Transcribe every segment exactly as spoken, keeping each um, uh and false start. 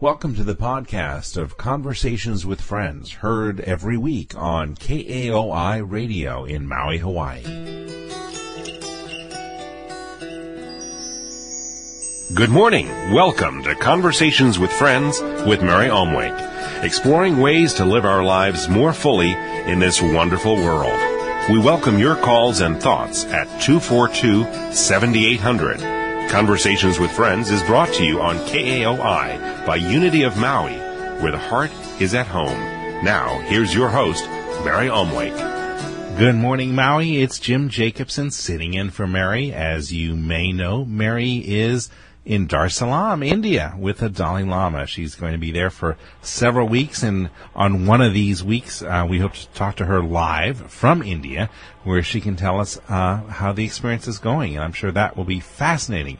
Welcome to the podcast of Conversations with Friends, heard every week on K A O I Radio in Maui, Hawaii. Good morning. Welcome to Conversations with Friends with Mary Omwake, exploring ways to live our lives more fully in this wonderful world. We welcome your calls and thoughts at two four two, seven eight hundred. Conversations with Friends is brought to you on K A O I by Unity of Maui, where the heart is at home. Now, here's your host, Mary Omwake. Good morning, Maui. It's Jim Jacobson sitting in for Mary. As you may know, Mary is in Dar es Salaam, India, with the Dalai Lama. She's going to be there for several weeks, and on one of these weeks, uh, we hope to talk to her live from India, where she can tell us uh, how the experience is going, and I'm sure that will be fascinating.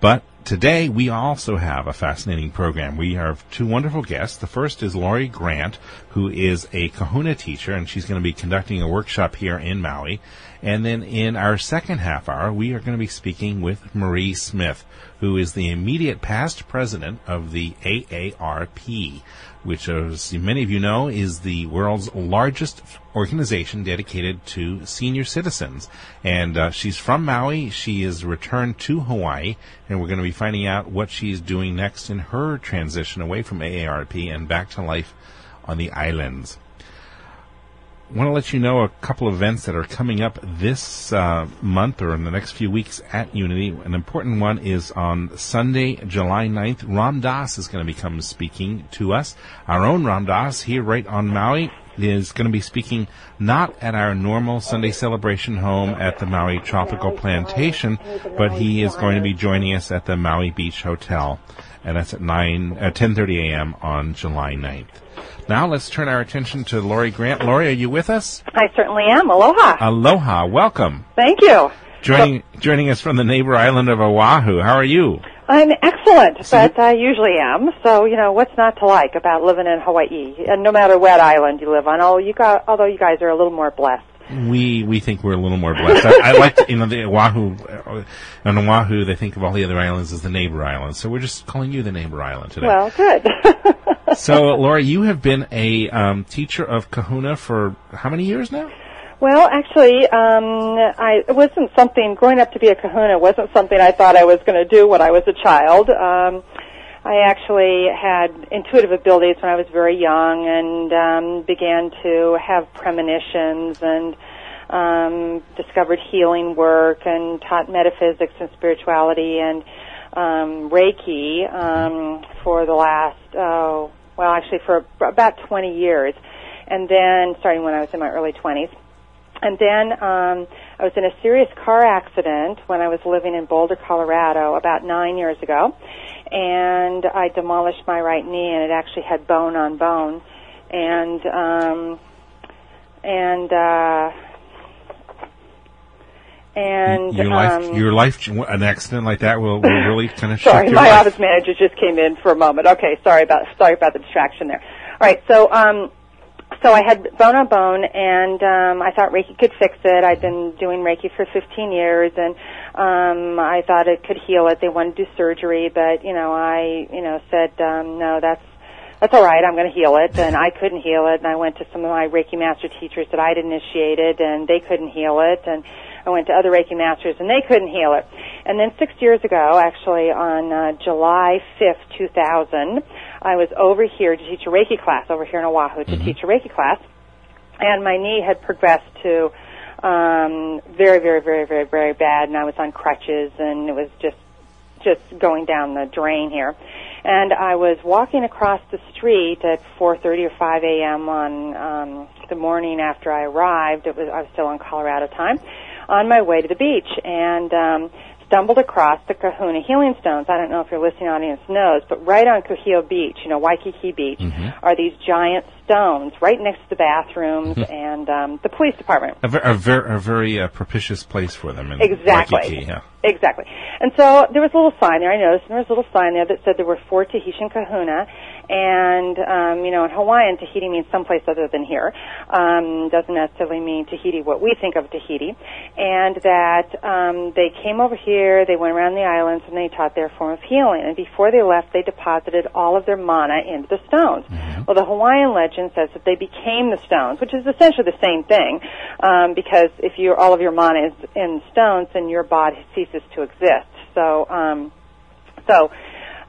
But today, we also have a fascinating program. We have two wonderful guests. The first is Lori Grant, who is a kahuna teacher, and she's going to be conducting a workshop here in Maui. And then in our second half hour, we are going to be speaking with Marie Smith, who is the immediate past president of the A A R P, which, as many of you know, is the world's largest organization dedicated to senior citizens. And uh, she's from Maui. She is returned to Hawaii, and we're going to be finding out what she's doing next in her transition away from A A R P and back to life on the islands. I want to let you know a couple of events that are coming up this uh, month or in the next few weeks at Unity. An important one is on Sunday, July ninth, Ram Dass is going to be coming speaking to us. Our own Ram Dass here right on Maui is going to be speaking not at our normal Sunday celebration home at the Maui Tropical Plantation, but he is going to be joining us at the Maui Beach Hotel. And that's at nine, uh, ten thirty a m on July ninth. Now let's turn our attention to Lori Grant. Lori, are you with us? I certainly am. Aloha. Aloha. Welcome. Thank you. Joining so, joining us from the neighbor island of Oahu. How are you? I'm excellent, so but you, I usually am. So, you know, what's not to like about living in Hawaii? And no matter what island you live on, although you, got, although you guys are a little more blessed. We we think we're a little more blessed. I, I like to, you know, the Oahu. On Oahu, they think of all the other islands as the neighbor island. So we're just calling you the neighbor island today. Well, good. So, Lori, you have been a um, teacher of kahuna for how many years now? Well, actually, um, I, it wasn't something, growing up to be a kahuna wasn't something I thought I was going to do when I was a child. Um, I actually had intuitive abilities when I was very young and um, began to have premonitions and um, discovered healing work and taught metaphysics and spirituality and um, Reiki um, for the last, oh, well, actually for about twenty years, and then starting when I was in my early twenties. And then um, I was in a serious car accident when I was living in Boulder, Colorado, about nine years ago. And I demolished my right knee, and it actually had bone on bone, and um, and uh, and your life, um, your life, an accident like that will, will really kind of. Sorry, my life. Office manager just came in for a moment. Okay, sorry about sorry about the distraction there. All right, so um, so I had bone on bone, and um, I thought Reiki could fix it. I'd been doing Reiki for fifteen years, and. Um, I thought it could heal it. They wanted to do surgery, but, you know, I, you know, said, um, no, that's, that's all right. I'm going to heal it. And I couldn't heal it. And I went to some of my Reiki master teachers that I'd initiated, and they couldn't heal it. And I went to other Reiki masters, and they couldn't heal it. And then six years ago, actually, on uh, July fifth, two thousand, I was over here to teach a Reiki class, over here in Oahu to mm-hmm. teach a Reiki class. And my knee had progressed to... Um, very, very, very, very, very bad, and I was on crutches, and it was just, just going down the drain here. And I was walking across the street at four thirty or five a m on um, the morning after I arrived. It was I was still on Colorado time, on my way to the beach, and um, stumbled across the Kahuna Healing Stones. I don't know if your listening audience knows, but right on Kahio Beach, you know, Waikiki Beach, mm-hmm. are these giant stones right next to the bathrooms mm-hmm. and um, the police department. A, ver- a, ver- a very uh, propitious place for them in exactly. Waikiki. Yeah. Exactly. And so there was a little sign there, I noticed, and there was a little sign there that said there were four Tahitian kahuna, and, um, you know, in Hawaiian, Tahiti means someplace other than here. Um, doesn't necessarily mean Tahiti, what we think of Tahiti. And that um, they came over here, they went around the islands, and they taught their form of healing. And before they left, they deposited all of their mana into the stones. Mm-hmm. Well, the Hawaiian legend says that they became the stones, which is essentially the same thing, um, because if you all of your mana is in stones, then your body ceases to exist. So, um, so...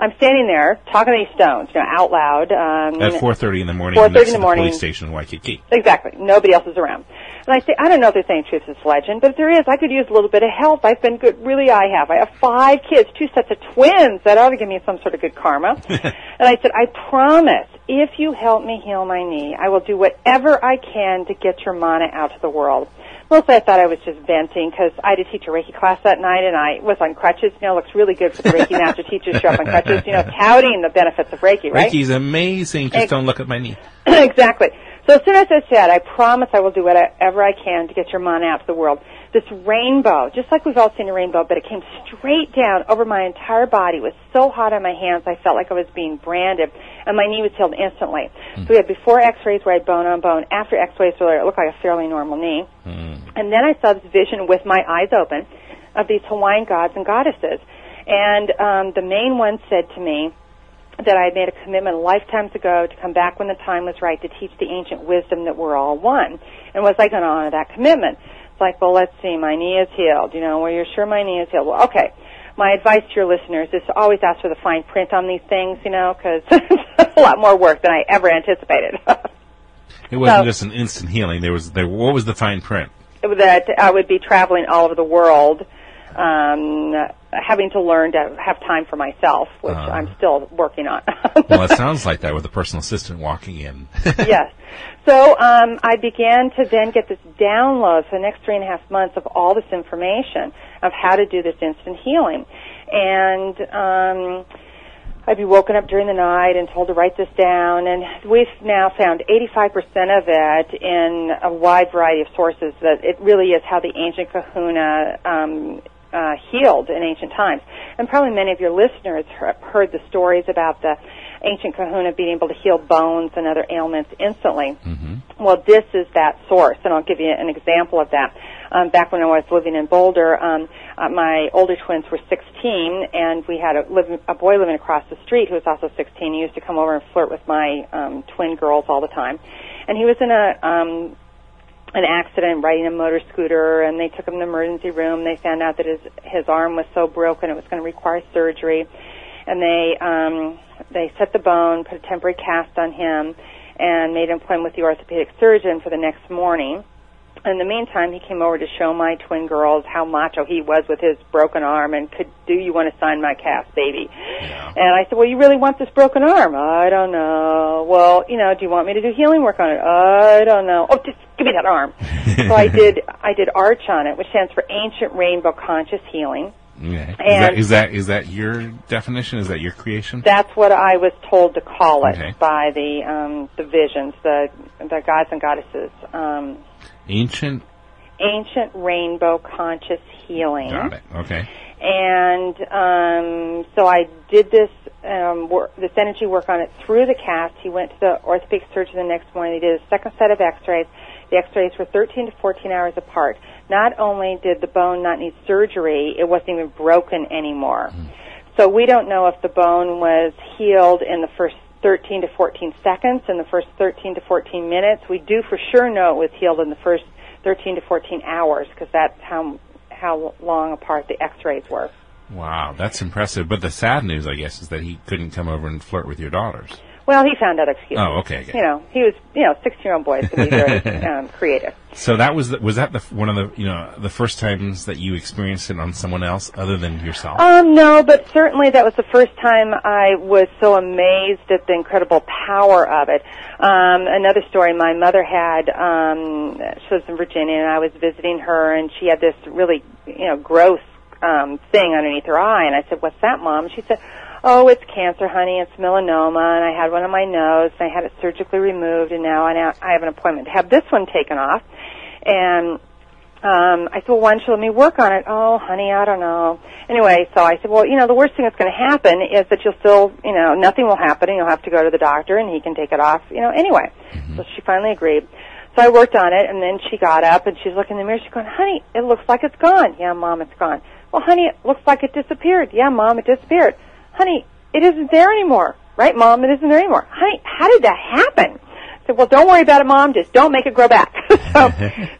I'm standing there talking to these stones, you know, out loud. Um, At four thirty in the morning, next to the police station in Waikiki. Exactly. Nobody else is around. And I say, I don't know if they're saying truth is legend, but if there is, I could use a little bit of help. I've been good, really I have. I have five kids, two sets of twins. That ought to give me some sort of good karma. And I said, I promise, if you help me heal my knee, I will do whatever I can to get your mana out to the world. Mostly I thought I was just venting because I did teach a Reiki class that night and I was on crutches. You know, it looks really good for the Reiki master teachers show up on crutches, you know, touting the benefits of Reiki, right? Reiki's amazing. Just Ex- don't look at my knee. Exactly. So as soon as I said, I promise I will do whatever I can to get your mana out to the world, this rainbow, just like we've all seen a rainbow, but it came straight down over my entire body. It was so hot on my hands, I felt like I was being branded, and my knee was healed instantly. Mm. So we had before x-rays where I had bone on bone, after x-rays where it looked like a fairly normal knee. Mm. And then I saw this vision with my eyes open of these Hawaiian gods and goddesses. And um, the main one said to me that I had made a commitment lifetimes ago to come back when the time was right to teach the ancient wisdom that we're all one. And was I going to honor that commitment? Like, well, let's see, my knee is healed. You know, well, you're sure my knee is healed. Well, okay. My advice to your listeners is to always ask for the fine print on these things, you know, because it's a lot more work than I ever anticipated. It wasn't so, just an instant healing. There was, there, what was the fine print? That I would be traveling all over the world, um, having to learn to have time for myself, which uh, I'm still working on. Well, it sounds like that with a personal assistant walking in. Yes. So um, I began to then get this download for the next three and a half months of all this information of how to do this instant healing. And um, I'd be woken up during the night and told to write this down. And we've now found eighty-five percent of it in a wide variety of sources that it really is how the ancient kahuna um, uh, healed in ancient times. And probably many of your listeners have heard the stories about the ancient kahuna being able to heal bones and other ailments instantly. Mm-hmm. Well, this is that source, and I'll give you an example of that. Um, back when I was living in Boulder, um, uh, my older twins were sixteen, and we had a, live, a boy living across the street who was also sixteen. He used to come over and flirt with my um, twin girls all the time. And he was in a um, an accident riding a motor scooter, and they took him to the emergency room. They found out that his, his arm was so broken it was going to require surgery. And they um, they set the bone, put a temporary cast on him, and made him plan with the orthopedic surgeon for the next morning. In the meantime, he came over to show my twin girls how macho he was with his broken arm and could, do you want to sign my cast, baby? Yeah. And I said, well, you really want this broken arm? I don't know. Well, you know, do you want me to do healing work on it? I don't know. Oh, just give me that arm. So I did I did ARCH on it, which stands for Ancient Rainbow Conscious Healing. Yeah. Is, that, is that is that your definition? Is that your creation? That's what I was told to call it okay. by the um, the visions, the the gods and goddesses. Um, ancient, ancient rainbow conscious healing. Got it. Okay. And um, so I did this um, wor- this energy work on it through the cast. He went to the orthopedic surgeon the next morning. They did a second set of X-rays. The X-rays were thirteen to fourteen hours apart. Not only did the bone not need surgery, it wasn't even broken anymore. Mm. So we don't know if the bone was healed in the first thirteen to fourteen seconds, in the first thirteen to fourteen minutes. We do for sure know it was healed in the first thirteen to fourteen hours because that's how how long apart the X-rays were. Wow, that's impressive. But the sad news, I guess, is that he couldn't come over and flirt with your daughters. Well, he found out excuses. Oh, okay. You know, he was, you know, sixteen-year-old boys can be very um, creative. So that was the, was that the one of the you know the first times that you experienced it on someone else other than yourself? Um, no, but certainly that was the first time I was so amazed at the incredible power of it. Um, another story, my mother had um, she lives in Virginia, and I was visiting her, and she had this really you know gross um, thing underneath her eye, and I said, "What's that, Mom?" She said, oh, it's cancer, honey, it's melanoma, and I had one on my nose, and I had it surgically removed, and now I have an appointment to have this one taken off. And um, I said, well, why don't you let me work on it? Oh, honey, I don't know. Anyway, so I said, well, you know, the worst thing that's going to happen is that you'll still, you know, nothing will happen, and you'll have to go to the doctor, and he can take it off, you know, anyway. So she finally agreed. So I worked on it, and then she got up, and she's looking in the mirror. She's going, honey, it looks like it's gone. Yeah, Mom, it's gone. Well, honey, it looks like it disappeared. Yeah, Mom, it disappeared. Honey, it isn't there anymore. Right, Mom, it isn't there anymore. Honey, how did that happen? I said, well, don't worry about it, Mom. Just don't make it grow back. So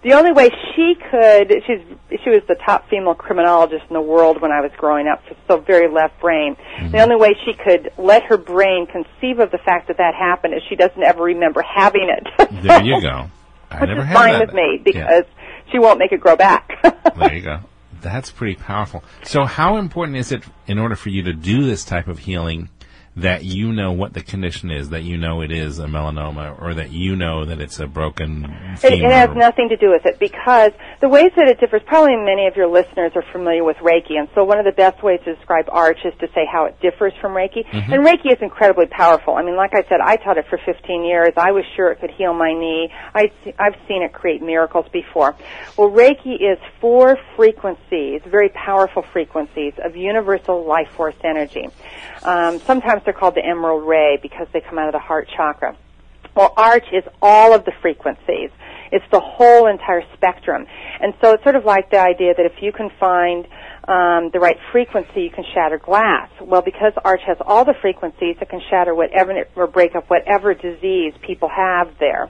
the only way she could, she's, she was the top female criminologist in the world when I was growing up, so very left brain. The only way she could let her brain conceive of the fact that that happened is she doesn't ever remember having it. There you go. I Which never is fine that. with me because yeah. she won't make it grow back. There you go. That's pretty powerful. So how important is it in order for you to do this type of healing that you know what the condition is, that you know it is a melanoma, or that you know that it's a broken femur? It, it has nothing to do with it, because the ways that it differs, probably many of your listeners are familiar with Reiki, and so one of the best ways to describe ARCH is to say how it differs from Reiki. Mm-hmm. And Reiki is incredibly powerful. I mean, like I said, I taught it for fifteen years. I was sure it could heal my knee. I'd see, I've seen it create miracles before. Well, Reiki is four frequencies, very powerful frequencies, of universal life force energy. Um, sometimes they're called the emerald ray because they come out of the heart chakra. Well, ARCH is all of the frequencies. It's the whole entire spectrum. And so it's sort of like the idea that if you can find um, the right frequency, you can shatter glass. Well, because ARCH has all the frequencies, it can shatter whatever or break up whatever disease people have there.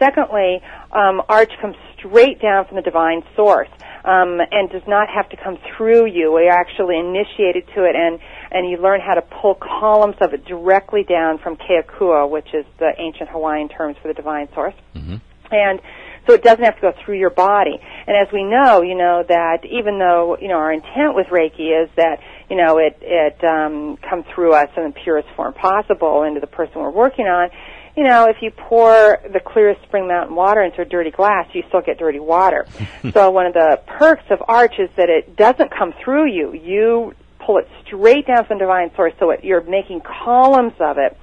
Secondly, um, ARCH comes straight down from the divine source um, and does not have to come through you. We're actually initiated to it, and, and you learn how to pull columns of it directly down from Keokua, which is the ancient Hawaiian terms for the divine source. Mm-hmm. And so it doesn't have to go through your body. And as we know, you know, that even though, you know, our intent with Reiki is that, you know, it, it um, comes through us in the purest form possible into the person we're working on, you know, if you pour the clearest spring mountain water into a dirty glass, you still get dirty water. So one of the perks of ARCH is that it doesn't come through you. You pull it straight down from the divine source, so it, you're making columns of it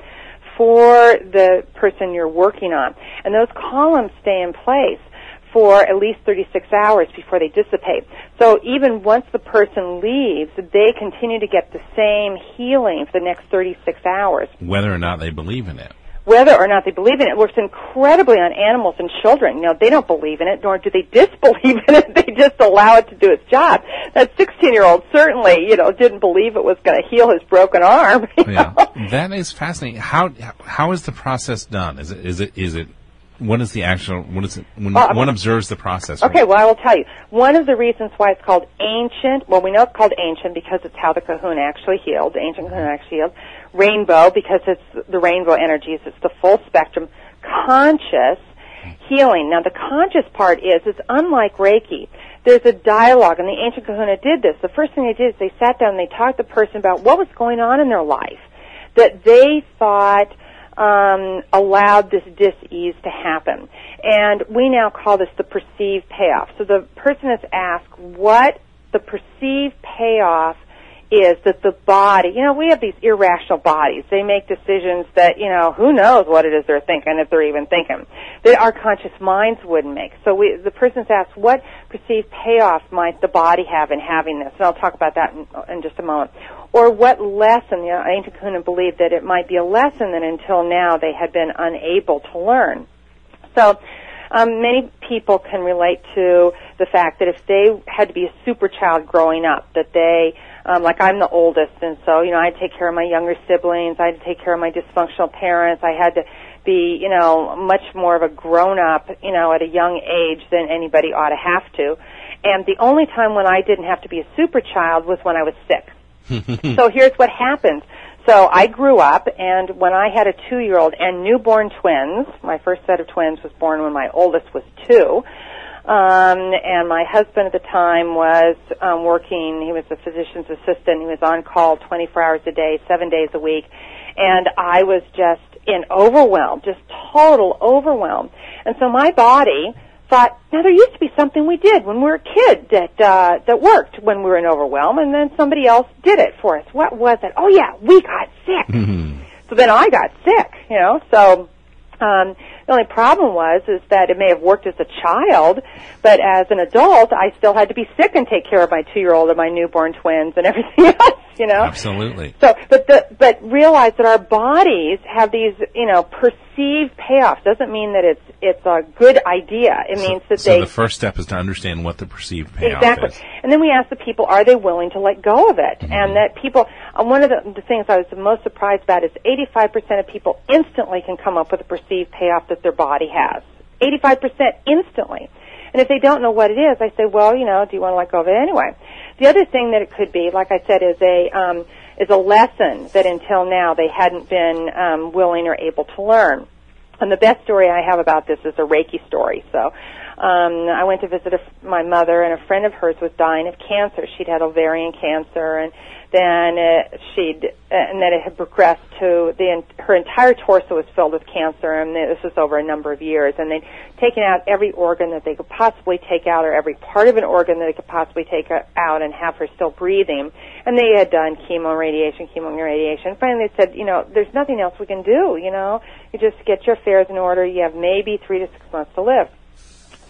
for the person you're working on. And those columns stay in place for at least thirty-six hours before they dissipate. So even once the person leaves, they continue to get the same healing for the next thirty-six hours. Whether or not they believe in it. Whether or not they believe in it, it works incredibly on animals and children. You know, they don't believe in it, nor do they disbelieve in it. They just allow it to do its job. That sixteen-year-old certainly, you know, didn't believe it was going to heal his broken arm. Yeah, know? That is fascinating. How how is the process done? Is it is it is it? What is the actual, what is it, when well, one observes the process? Right? Okay, well, I will tell you. One of the reasons why it's called ancient, well, we know it's called ancient because it's how the kahuna actually healed, the ancient kahuna actually healed. Rainbow, because it's the rainbow energies, it's the full spectrum. Conscious healing. Now, the conscious part is, it's unlike Reiki. There's a dialogue, and the ancient kahuna did this. The first thing they did is they sat down and they talked to the person about what was going on in their life that they thought Um, allowed this dis-ease to happen. And we now call this the perceived payoff. So the person is asked what the perceived payoff is that the body, you know, we have these irrational bodies. They make decisions that, you know, who knows what it is they're thinking, if they're even thinking, that our conscious minds wouldn't make. So we, the person's asked what perceived payoff might the body have in having this, and I'll talk about that in, in just a moment. Or what lesson, you know, ancient kahuna believed that it might be a lesson that until now they had been unable to learn. So um, many people can relate to the fact that if they had to be a super child growing up, that they, um, like I'm the oldest, and so, you know, I had to take care of my younger siblings, I had to take care of my dysfunctional parents, I had to be, you know, much more of a grown-up, you know, at a young age than anybody ought to have to. And the only time when I didn't have to be a super child was when I was sick. So here's what happens. So I grew up, and when I had a two-year-old and newborn twins, my first set of twins was born when my oldest was two, um, and my husband at the time was um, working. He was a physician's assistant. He was on call twenty-four hours a day, seven days a week, and I was just in overwhelm, just total overwhelm. And so my body thought, now there used to be something we did when we were a kid that uh, that worked when we were in overwhelm, and then somebody else did it for us. What was it? Oh, yeah, we got sick. Mm-hmm. So then I got sick, you know. So um, the only problem was is that it may have worked as a child, but as an adult, I still had to be sick and take care of my two-year-old and my newborn twins and everything else, you know. Absolutely. So, but the, but realize that our bodies have these, you know, perceived payoffs. Doesn't mean that it's it's a good idea. It so, means that so they. So the first step is to understand what the perceived payoff exactly. is. Exactly. And then we ask the people, are they willing to let go of it? Mm-hmm. And that people. One of the, the things I was the most surprised about is eighty-five percent of people instantly can come up with a perceived payoff that their body has. eighty-five percent instantly. And if they don't know what it is, I say, well, you know, do you want to let go of it anyway? The other thing that it could be, like I said, is a um, is a lesson that until now they hadn't been um, willing or able to learn. And the best story I have about this is a Reiki story. So um, I went to visit a, my mother, and a friend of hers was dying of cancer. She'd had ovarian cancer, and then uh, she'd and then it had progressed to the her entire torso was filled with cancer, and this was over a number of years. And they'd taken out every organ that they could possibly take out, or every part of an organ that they could possibly take out, and have her still breathing. And they had done chemo and radiation, chemo and radiation. Finally, they said, you know, there's nothing else we can do. You know, you just get your affairs in order. You have maybe three to six months to live.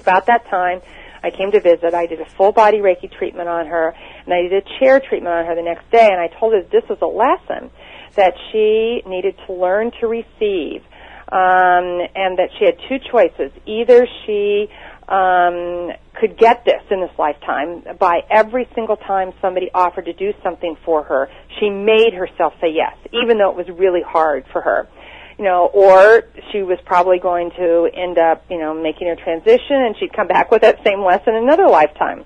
About that time, I came to visit. I did a full-body Reiki treatment on her, and I did a chair treatment on her the next day, and I told her this was a lesson that she needed to learn to receive, um, and that she had two choices. Either she um, could get this in this lifetime by every single time somebody offered to do something for her. She made herself say yes, even though it was really hard for her. You know, or she was probably going to end up, you know, making her transition, and she'd come back with that same lesson another lifetime.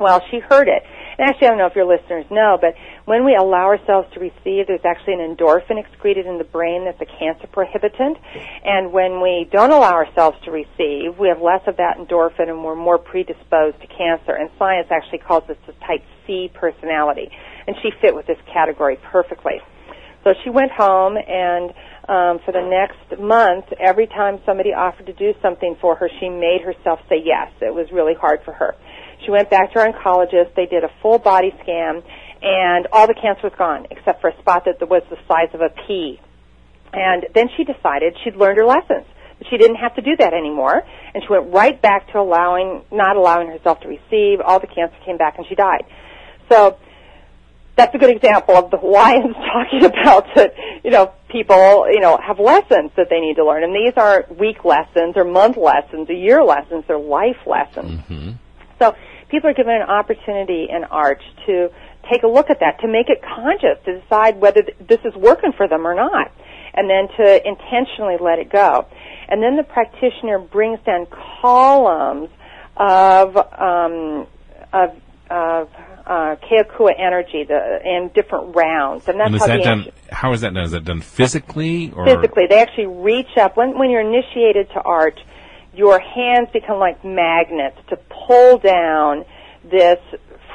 Well, she heard it. And actually, I don't know if your listeners know, but when we allow ourselves to receive, there's actually an endorphin excreted in the brain that's a cancer prohibitant. And when we don't allow ourselves to receive, we have less of that endorphin, and we're more predisposed to cancer. And science actually calls this the type C personality. And she fit with this category perfectly. So she went home, and um, for the next month, every time somebody offered to do something for her, she made herself say yes. It was really hard for her. She went back to her oncologist. They did a full-body scan, and all the cancer was gone, except for a spot that was the size of a pea. And then she decided she'd learned her lessons. She didn't have to do that anymore, and she went right back to allowing, not allowing herself to receive. All the cancer came back, and she died. So that's a good example of the Hawaiians talking about that, you know, people, you know, have lessons that they need to learn. And these aren't week lessons or month lessons or year lessons. They're life lessons. Mm-hmm. So people are given an opportunity in ARCH to take a look at that, to make it conscious, to decide whether this is working for them or not, and then to intentionally let it go. And then the practitioner brings down columns of um, of of Uh, Keokua energy the, in different rounds. And, that's and is how that done, energy, how is that done? Is that done physically? Or? Physically. They actually reach up. When, when you're initiated to ARCH, your hands become like magnets to pull down this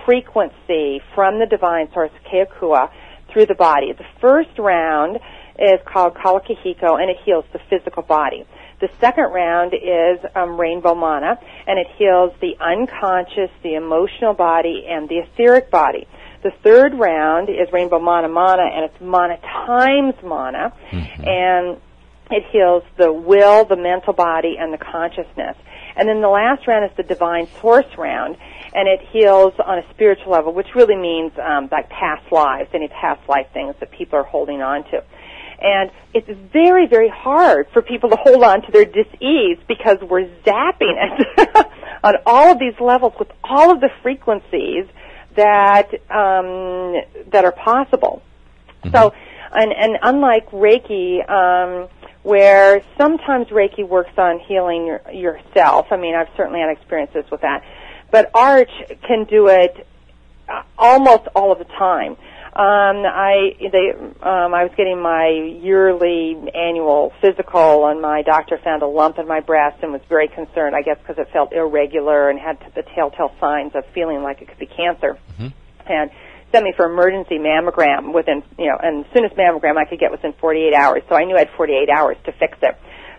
frequency from the divine source, Keokua, through the body. The first round is called kalakihiko, and it heals the physical body. The second round is um, Rainbow Mana, and it heals the unconscious, the emotional body, and the etheric body. The third round is Rainbow Mana Mana, and it's Mana times Mana, mm-hmm. and it heals the will, the mental body, and the consciousness. And then the last round is the Divine Source round, and it heals on a spiritual level, which really means um, like past lives, any past life things that people are holding on to. And it's very, very hard for people to hold on to their dis-ease because we're zapping it on all of these levels with all of the frequencies that um, that are possible. Mm-hmm. So, and, and unlike Reiki, um, where sometimes Reiki works on healing your, yourself, I mean, I've certainly had experiences with that, but ARCH can do it almost all of the time. Um, I they um, I was getting my yearly annual physical, and my doctor found a lump in my breast and was very concerned, I guess, because it felt irregular and had the telltale signs of feeling like it could be cancer, mm-hmm. and sent me for emergency mammogram within, you know, and the soonest mammogram I could get was in forty-eight hours, so I knew I had forty-eight hours to fix it.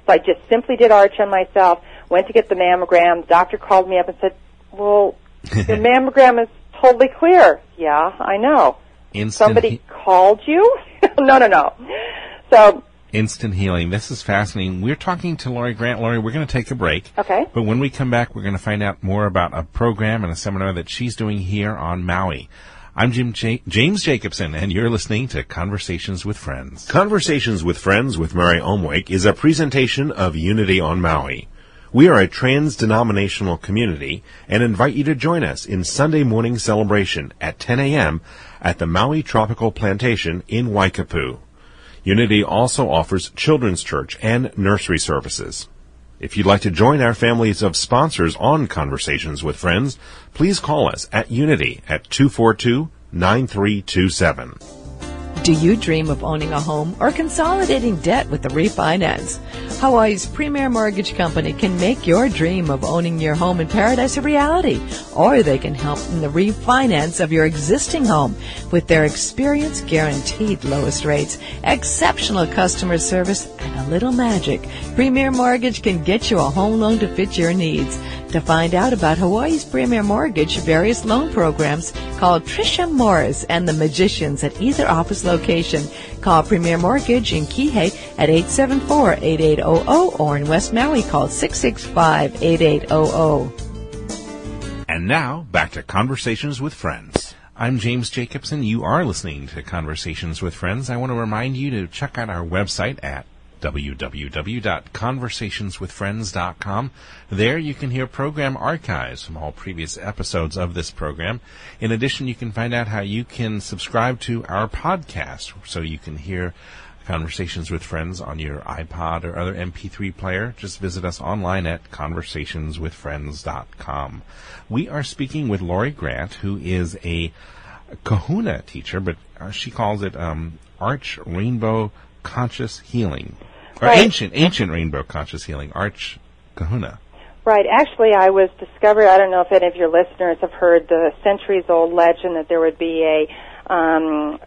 So I just simply did ARCH on myself. went to get the mammogram. The doctor called me up and said, well, the mammogram is totally clear. Yeah, I know. Instant Somebody he- called you? no, no, no. So... Instant healing. This is fascinating. We're talking to Lori Grant. Lori, we're going to take a break. Okay. But when we come back, we're going to find out more about a program and a seminar that she's doing here on Maui. I'm Jim J- James Jacobson, and you're listening to Conversations with Friends. Conversations with Friends with Mary Omwake is a presentation of Unity on Maui. We are a trans-denominational community and invite you to join us in Sunday morning celebration at ten a.m. at the Maui Tropical Plantation in Waikapu. Unity also offers children's church and nursery services. If you'd like to join our families of sponsors on Conversations with Friends, please call us at Unity at two four two, nine three two seven. Do you dream of owning a home or consolidating debt with a refinance? Hawaii's premier mortgage company can make your dream of owning your home in paradise a reality, or they can help in the refinance of your existing home with their experience guaranteed lowest rates, exceptional customer service, and a little magic. Premier Mortgage can get you a home loan to fit your needs. To find out about Hawaii's Premier Mortgage various loan programs, call Tricia Morris and the Magicians at either office location. Call Premier Mortgage in Kihei at eight seven four, eight eight zero zero or in West Maui, call six six five, eight eight zero zero. And now, back to Conversations with Friends. I'm James Jacobson. You are listening to Conversations with Friends. I want to remind you to check out our website at w w w dot conversations with friends dot com. There you can hear program archives from all previous episodes of this program. In addition, you can find out how you can subscribe to our podcast so you can hear Conversations with Friends on your iPod or other M P three player. Just visit us online at conversations with friends dot com. We are speaking with Lori Grant, who is a kahuna teacher, but she calls it um, ARCH Rainbow Conscious Healing. Or right. ancient, ancient rainbow conscious healing, ARCH kahuna. Right. Actually, I was discovered, I don't know if any of your listeners have heard the centuries-old legend that there would be a um,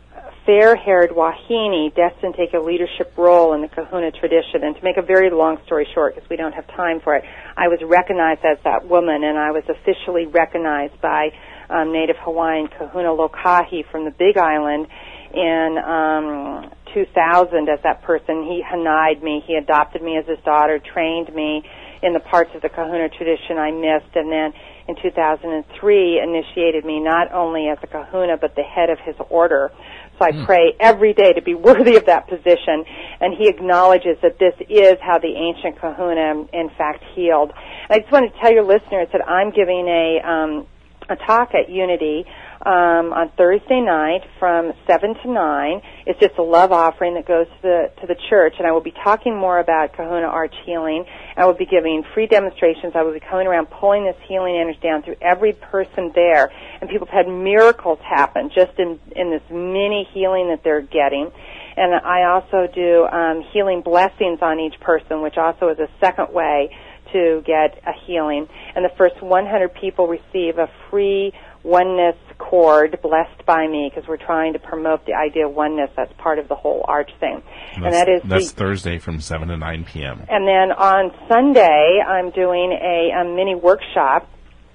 fair-haired Wahine destined to take a leadership role in the kahuna tradition. And to make a very long story short, because we don't have time for it, I was recognized as that woman, and I was officially recognized by um, Native Hawaiian Kahuna Lokahi from the Big Island in um, two thousand as that person. He hanai'd me. He adopted me as his daughter, trained me in the parts of the kahuna tradition I missed, and then in two thousand three initiated me not only as a kahuna but the head of his order. So I mm. pray every day to be worthy of that position, and he acknowledges that this is how the ancient kahuna, in fact, healed. And I just want to tell your listeners that I'm giving a, um, a talk at Unity Um, on Thursday night from seven to nine. It's just a love offering that goes to the to the church, and I will be talking more about kahuna arch healing. I will be giving free demonstrations. I will be coming around pulling this healing energy down through every person there, and people have had miracles happen just in, in this mini healing that they're getting. And I also do um, healing blessings on each person, which also is a second way to get a healing. And the first one hundred people receive a free oneness cord blessed by me, because we're trying to promote the idea of oneness. That's part of the whole ARCH thing. And, and that is that's the, Thursday from seven to nine p.m. And then on Sunday, I'm doing a, a mini workshop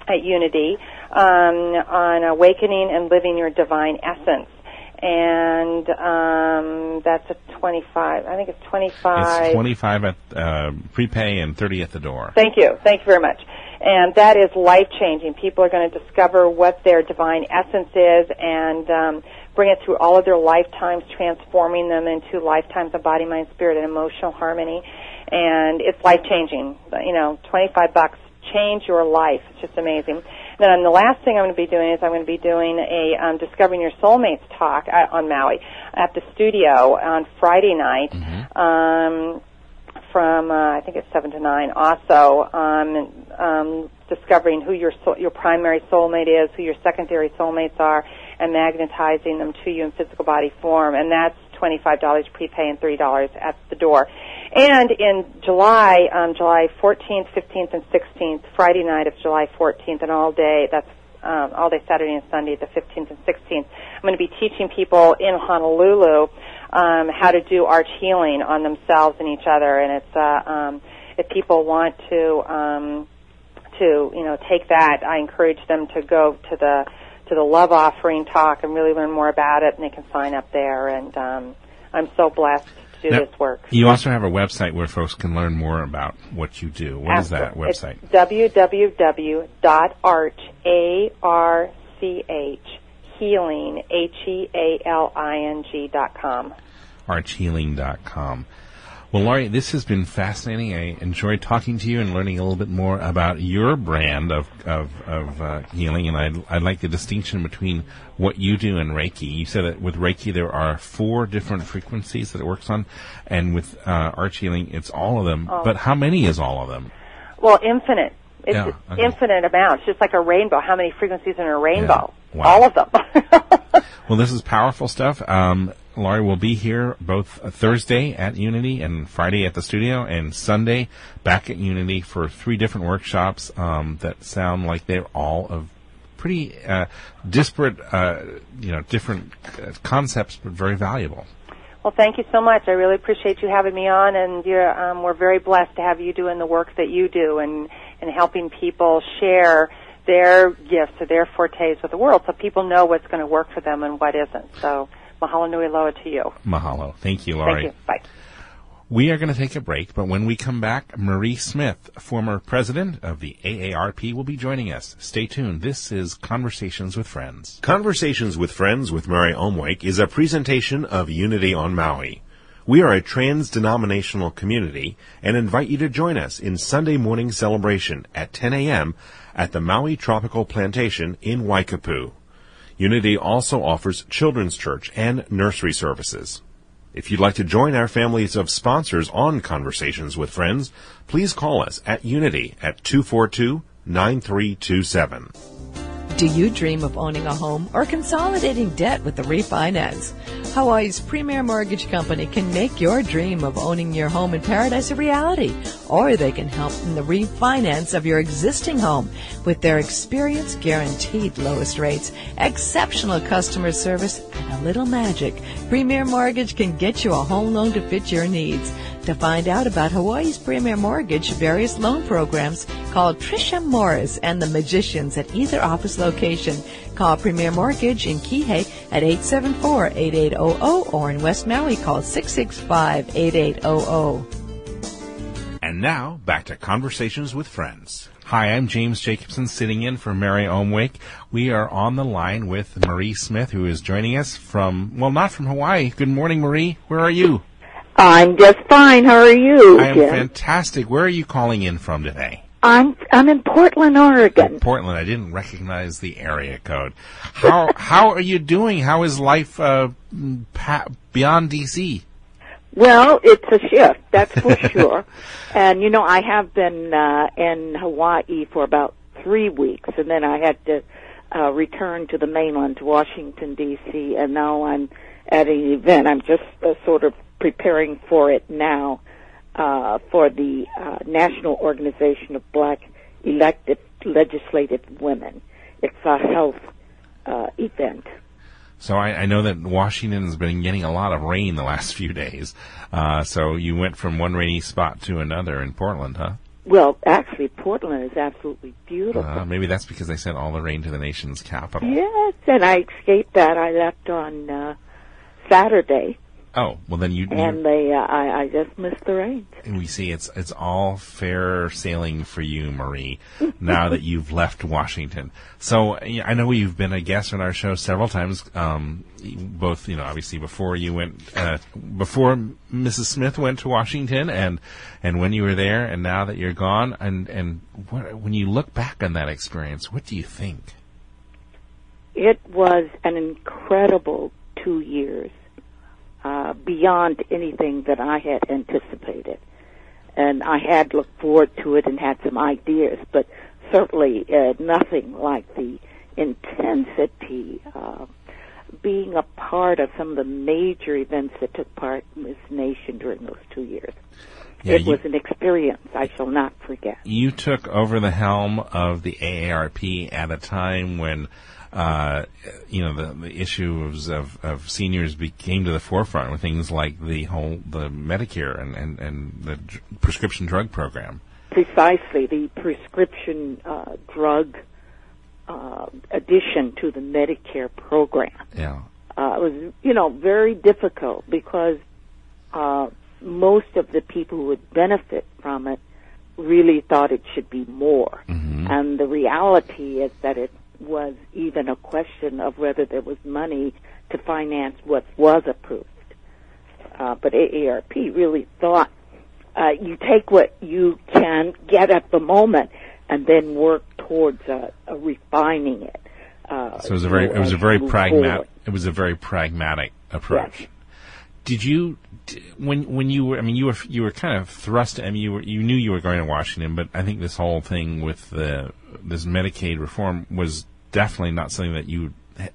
at Unity um, on awakening and living your divine essence. And um, that's a twenty-five. I think it's twenty-five. It's twenty-five at uh, prepay and thirty at the door. Thank you. Thank you very much. And that is life-changing. People are going to discover what their divine essence is and um, bring it through all of their lifetimes, transforming them into lifetimes of body, mind, spirit, and emotional harmony. And it's life-changing. You know, twenty-five bucks. Change your life. It's just amazing. And then the last thing I'm going to be doing is I'm going to be doing a um, Discovering Your Soulmates talk at, on Maui at the studio on Friday night mm-hmm. um, from, uh, I think it's seven to nine also, um, um, discovering who your soul, your primary soulmate is, who your secondary soulmates are, and magnetizing them to you in physical body form. And that's twenty-five dollars prepay and three dollars at the door. And in July, um, July fourteenth, fifteenth, and sixteenth, Friday night of July fourteenth, and all day, that's um, all day Saturday and Sunday, the fifteenth and sixteenth, I'm going to be teaching people in Honolulu um, how to do ARCH healing on themselves and each other. And it's uh, um, if people want to um, to you know take that, I encourage them to go to the to the Love Offering talk and really learn more about it, and they can sign up there. And um, I'm so blessed to do now, this work. You also have a website where folks can learn more about what you do. What Absolutely. Is that website? It's w w w dot arch, A R C H, healing, H E A L I N G dot com. arch healing dot com. Well, Lori, this has been fascinating. I enjoyed talking to you and learning a little bit more about your brand of of, of uh, healing, and I I like the distinction between what you do and Reiki. You said that with Reiki there are four different frequencies that it works on, and with uh, Arch Healing it's all of them. Oh. But how many is all of them? Well, infinite. It's yeah, okay. infinite amounts, just like a rainbow. How many frequencies in a rainbow? Yeah. Wow. All of them. Well, this is powerful stuff. Um, Lori will be here both Thursday at Unity and Friday at the studio and Sunday back at Unity for three different workshops um, that sound like they're all of pretty uh, disparate, uh, you know, different concepts, but very valuable. Well, thank you so much. I really appreciate you having me on, and you're, um, we're very blessed to have you doing the work that you do and, and helping people share their gifts or their fortes with the world so people know what's going to work for them and what isn't. So mahalo nui loa to you. Mahalo. Thank you, Lori. Thank you. Bye. We are going to take a break, but when we come back, Marie Smith, former president of the A A R P, will be joining us. Stay tuned. This is Conversations with Friends. Conversations with Friends with Mary Omwake is a presentation of Unity on Maui. We are a trans-denominational community and invite you to join us in Sunday morning celebration at ten a.m. at the Maui Tropical Plantation in Waikapu. Unity also offers children's church and nursery services. If you'd like to join our families of sponsors on Conversations with Friends, please call us at Unity at two four two, nine three two seven. Do you dream of owning a home or consolidating debt with a refinance? Hawaii's premier mortgage company can make your dream of owning your home in paradise a reality, or they can help in the refinance of your existing home with their experience, guaranteed lowest rates, exceptional customer service, and a little magic. Premier Mortgage can get you a home loan to fit your needs. To find out about Hawaii's Premier Mortgage various loan programs, call Tricia Morris and the Magicians at either office location. Call Premier Mortgage in Kihei at eight seven four, eight eight zero zero or in West Maui, call six six five, eight eight zero zero. And now, back to Conversations with Friends. Hi, I'm James Jacobson, sitting in for Mary Omwake. We are on the line with Marie Smith, who is joining us from, well, not from Hawaii. Good morning, Marie. Where are you? I'm just fine. How are you? I am Jim? Fantastic. Where are you calling in from today? I'm I'm in Portland, Oregon. In Portland. I didn't recognize the area code. How how are you doing? How is life uh, pa- beyond D C? Well, it's a shift, that's for sure. And you know, I have been uh, in Hawaii for about three weeks, and then I had to uh, return to the mainland, to Washington D C, and now I'm at an event. I'm just uh, sort of preparing for it now, uh, for the uh, National Organization of Black Elected Legislative Women. It's a health uh, event. So I, I know that Washington has been getting a lot of rain the last few days. Uh, so you went from one rainy spot to another in Portland, huh? Well, actually, Portland is absolutely beautiful. Uh, maybe that's because they sent all the rain to the nation's capital. Yes, and I escaped that. I left on uh, Saturday. Oh, well then you... And they, uh, I, I just missed the rain. And we see it's it's all fair sailing for you, Marie, now that you've left Washington. So I know you've been a guest on our show several times, um, both, you know, obviously before you went, uh, before Missus Smith went to Washington and, and when you were there and now that you're gone. And, and what, when you look back on that experience, what do you think? It was an incredible two years. Uh, beyond anything that I had anticipated. And I had looked forward to it and had some ideas, but certainly uh, nothing like the intensity of uh, being a part of some of the major events that took part in this nation during those two years. Yeah, it you, was an experience I shall not forget. You took over the helm of the A A R P at a time when uh, you know, the, the issues of, of seniors became to the forefront with things like the whole, the Medicare and, and, and the d- prescription drug program. Precisely, the prescription uh, drug uh, addition to the Medicare program. Yeah. Uh, it was, you know, very difficult because uh, most of the people who would benefit from it really thought it should be more. Mm-hmm. And the reality is that it was even a question of whether there was money to finance what was approved. Uh, but A A R P really thought uh, you take what you can get at the moment and then work towards uh, uh, refining it. Uh, so it was a very, it was a very pragmatic, it was a very pragmatic approach. Yes. Did you, when when you were, I mean, you were you were kind of thrust. I mean, you were, you knew you were going to Washington, but I think this whole thing with the this Medicaid reform was definitely not something that you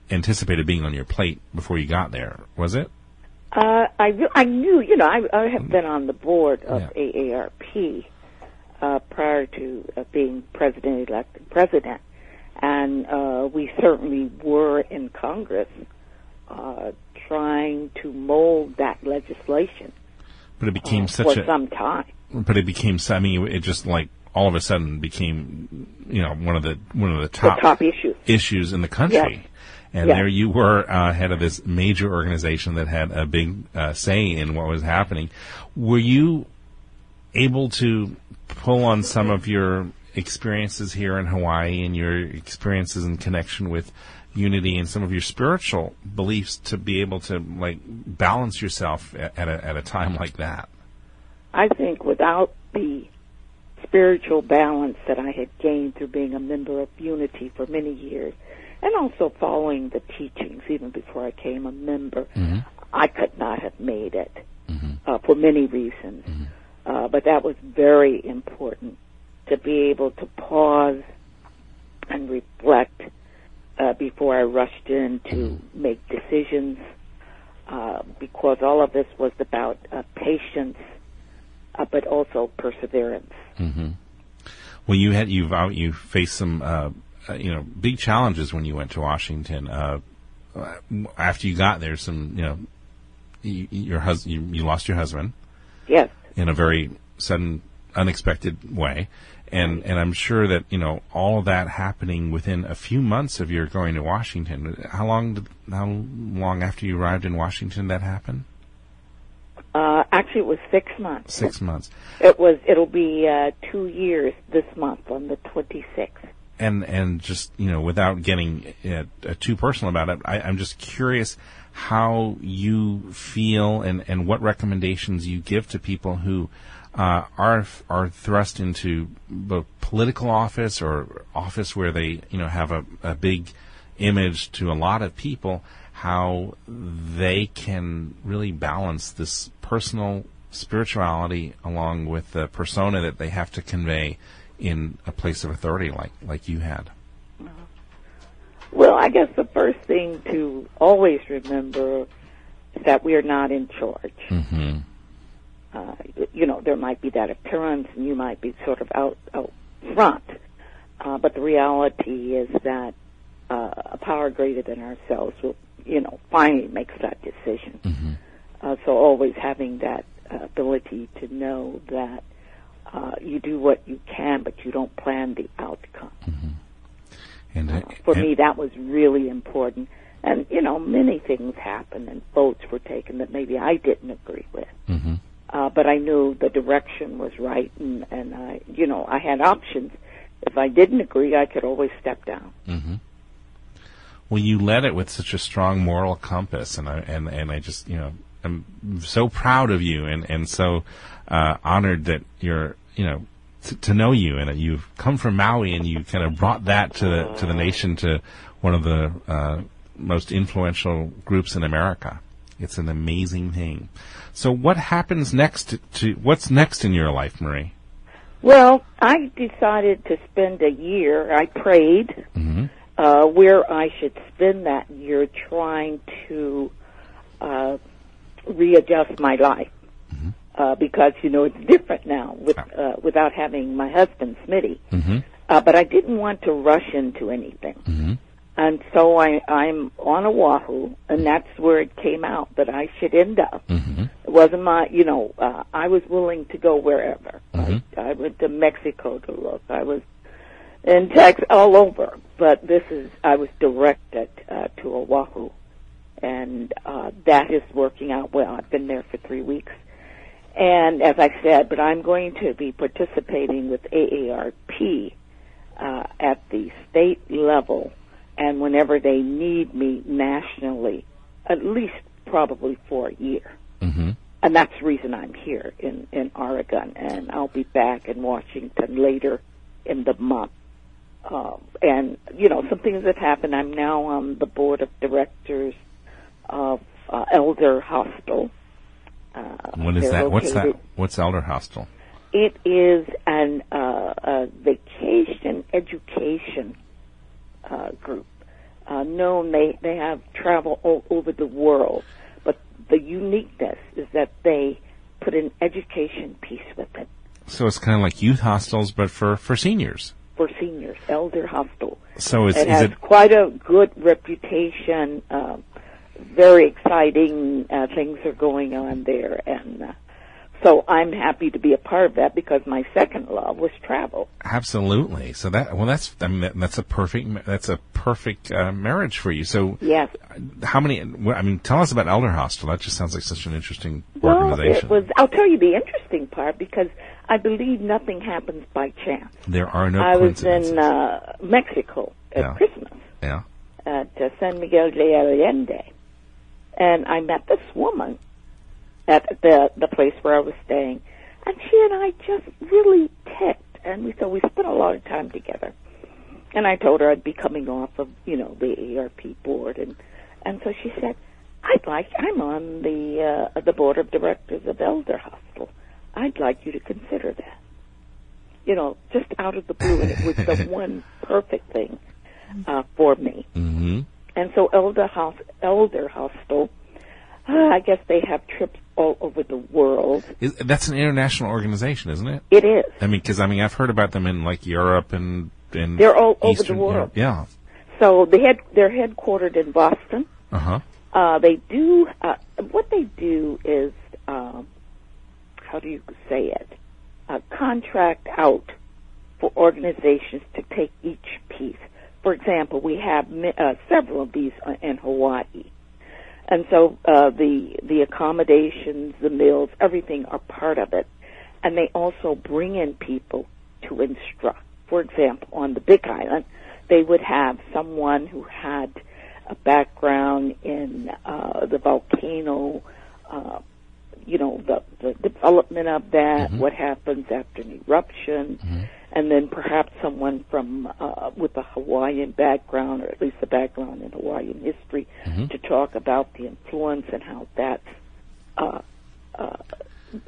anticipated being on your plate before you got there, was it? Uh, I I knew, you know, I, I have been on the board of yeah. A A R P uh, prior to uh, being president elected president, and uh, we certainly were in Congress. Uh, trying to mold that legislation, but it became uh, such for a, some time. But it became, I mean, it just like all of a sudden became, you know, one of the one of the top, the top issues issues in the country. Yes. And yes. There you were, uh, head of this major organization that had a big uh, say in what was happening. Were you able to pull on some of your experiences here in Hawaii and your experiences in connection with Unity and some of your spiritual beliefs to be able to like balance yourself at a, at a time like that? I think without the spiritual balance that I had gained through being a member of Unity for many years and also following the teachings even before I came a member, mm-hmm. I could not have made it mm-hmm. uh, for many reasons. Mm-hmm. Uh, but that was very important to be able to pause and reflect Uh, before I rushed in to mm-hmm. make decisions, uh, because all of this was about uh, patience, uh, but also perseverance. Mm-hmm. Well, you had you've uh, you faced some uh, you know big challenges when you went to Washington. Uh, after you got there, some you know you, your hus- you, you lost your husband. Yes. In a very sudden, unexpected way. And and I'm sure that, you know, all that happening within a few months of your going to Washington. How long did, how long after you arrived in Washington that happened? Uh, actually, it was six months. Six months. It was. It'll be uh, two years this month on the twenty-sixth. And and just, you know, without getting uh, too personal about it, I, I'm just curious how you feel and, and what recommendations you give to people who Uh, are are thrust into both political office or office where they, you know, have a, a big image to a lot of people, how they can really balance this personal spirituality along with the persona that they have to convey in a place of authority like, like you had. Well, I guess the first thing to always remember is that we are not in charge. Mm-hmm. Uh, you know, there might be that appearance, and you might be sort of out, out front. Uh, but the reality is that uh, a power greater than ourselves will, you know, finally makes that decision. Mm-hmm. Uh, so always having that uh, ability to know that uh, you do what you can, but you don't plan the outcome. Mm-hmm. And uh, I, for I, me, that was really important. And, you know, many things happened, and votes were taken that maybe I didn't agree with. Mm-hmm. Uh, but I knew the direction was right, and, and I, you know, I had options. If I didn't agree, I could always step down. Mm-hmm. Well, you led it with such a strong moral compass, and I and, and I just, you know, I'm so proud of you, and and so uh, honored that you're, you know, t- to know you, and that you've come from Maui, and you kind of brought that to the to the nation, to one of the uh, most influential groups in America. It's an amazing thing. So what happens next to, to what's next in your life, Marie? Well, I decided to spend a year. I prayed mm-hmm. uh, where I should spend that year trying to uh, readjust my life mm-hmm. uh, because, you know, it's different now with, uh, without having my husband, Smithy. Mm-hmm. Uh, but I didn't want to rush into anything. Mm-hmm. And so I, I'm on Oahu, and that's where it came out that I should end up. Mm-hmm. It wasn't my, you know, uh, I was willing to go wherever. Mm-hmm. I, I went to Mexico to look. I was in Texas, all over. But this is, I was directed uh, to Oahu, and uh, that is working out well. I've been there for three weeks. And as I said, but I'm going to be participating with A A R P uh, at the state level, and whenever they need me nationally, at least probably for a year. Mm-hmm. And that's the reason I'm here in, in Oregon, and I'll be back in Washington later in the month. Uh, and, you know, some things have happened. I'm now on the board of directors of uh, Elder Hostel. Uh, what is that? What's that? What's Elder Hostel? It is an uh, a vacation education uh, group. Uh, known they they have travel all over the world, but the uniqueness is that they put an education piece with it. So it's kind of like youth hostels, but for, for seniors. For seniors, Elder Hostel. So is, it is has it... quite a good reputation. Um, Very exciting uh, things are going on there, and uh, so I'm happy to be a part of that because my second love was travel. Absolutely. So that well, that's I mean, that's a perfect that's a perfect uh, marriage for you. So yes. How many? I mean, tell us about Elder Hostel. That just sounds like such an interesting well, organization. Well, it was. I'll tell you the interesting part because I believe nothing happens by chance. There are no. I was in uh, Mexico at yeah. Christmas. Yeah. At uh, San Miguel de Allende. And I met this woman at the the place where I was staying, and she and I just really ticked, and we so we spent a lot of time together. And I told her I'd be coming off of you know the A R P board, and and so she said, "I'd like I'm on the uh, the board of directors of Elder Hostel. I'd like you to consider that." You know, just out of the blue, and it was the one perfect thing uh, for me. Mm-hmm. And so Elder, House, Elder Hostel, uh, I guess they have trips all over the world. Is, that's an international organization, isn't it? It is. I mean, because I mean, I've heard about them in like Europe and and they're all Eastern over the world. Europe. Yeah. So they head they're headquartered in Boston. Uh-huh. Uh They do uh, what they do is um, how do you say it? Uh, contract out for organizations to take each piece. For example, we have uh, several of these in Hawaii, and so uh, the the accommodations, the meals, everything are part of it, and they also bring in people to instruct. For example, on the Big Island, they would have someone who had a background in uh, the volcano, uh, you know, the, the development of that, mm-hmm. what happens after an eruption. Mm-hmm. And then perhaps someone from uh, with a Hawaiian background, or at least a background in Hawaiian history, mm-hmm. to talk about the influence and how that's, uh, uh,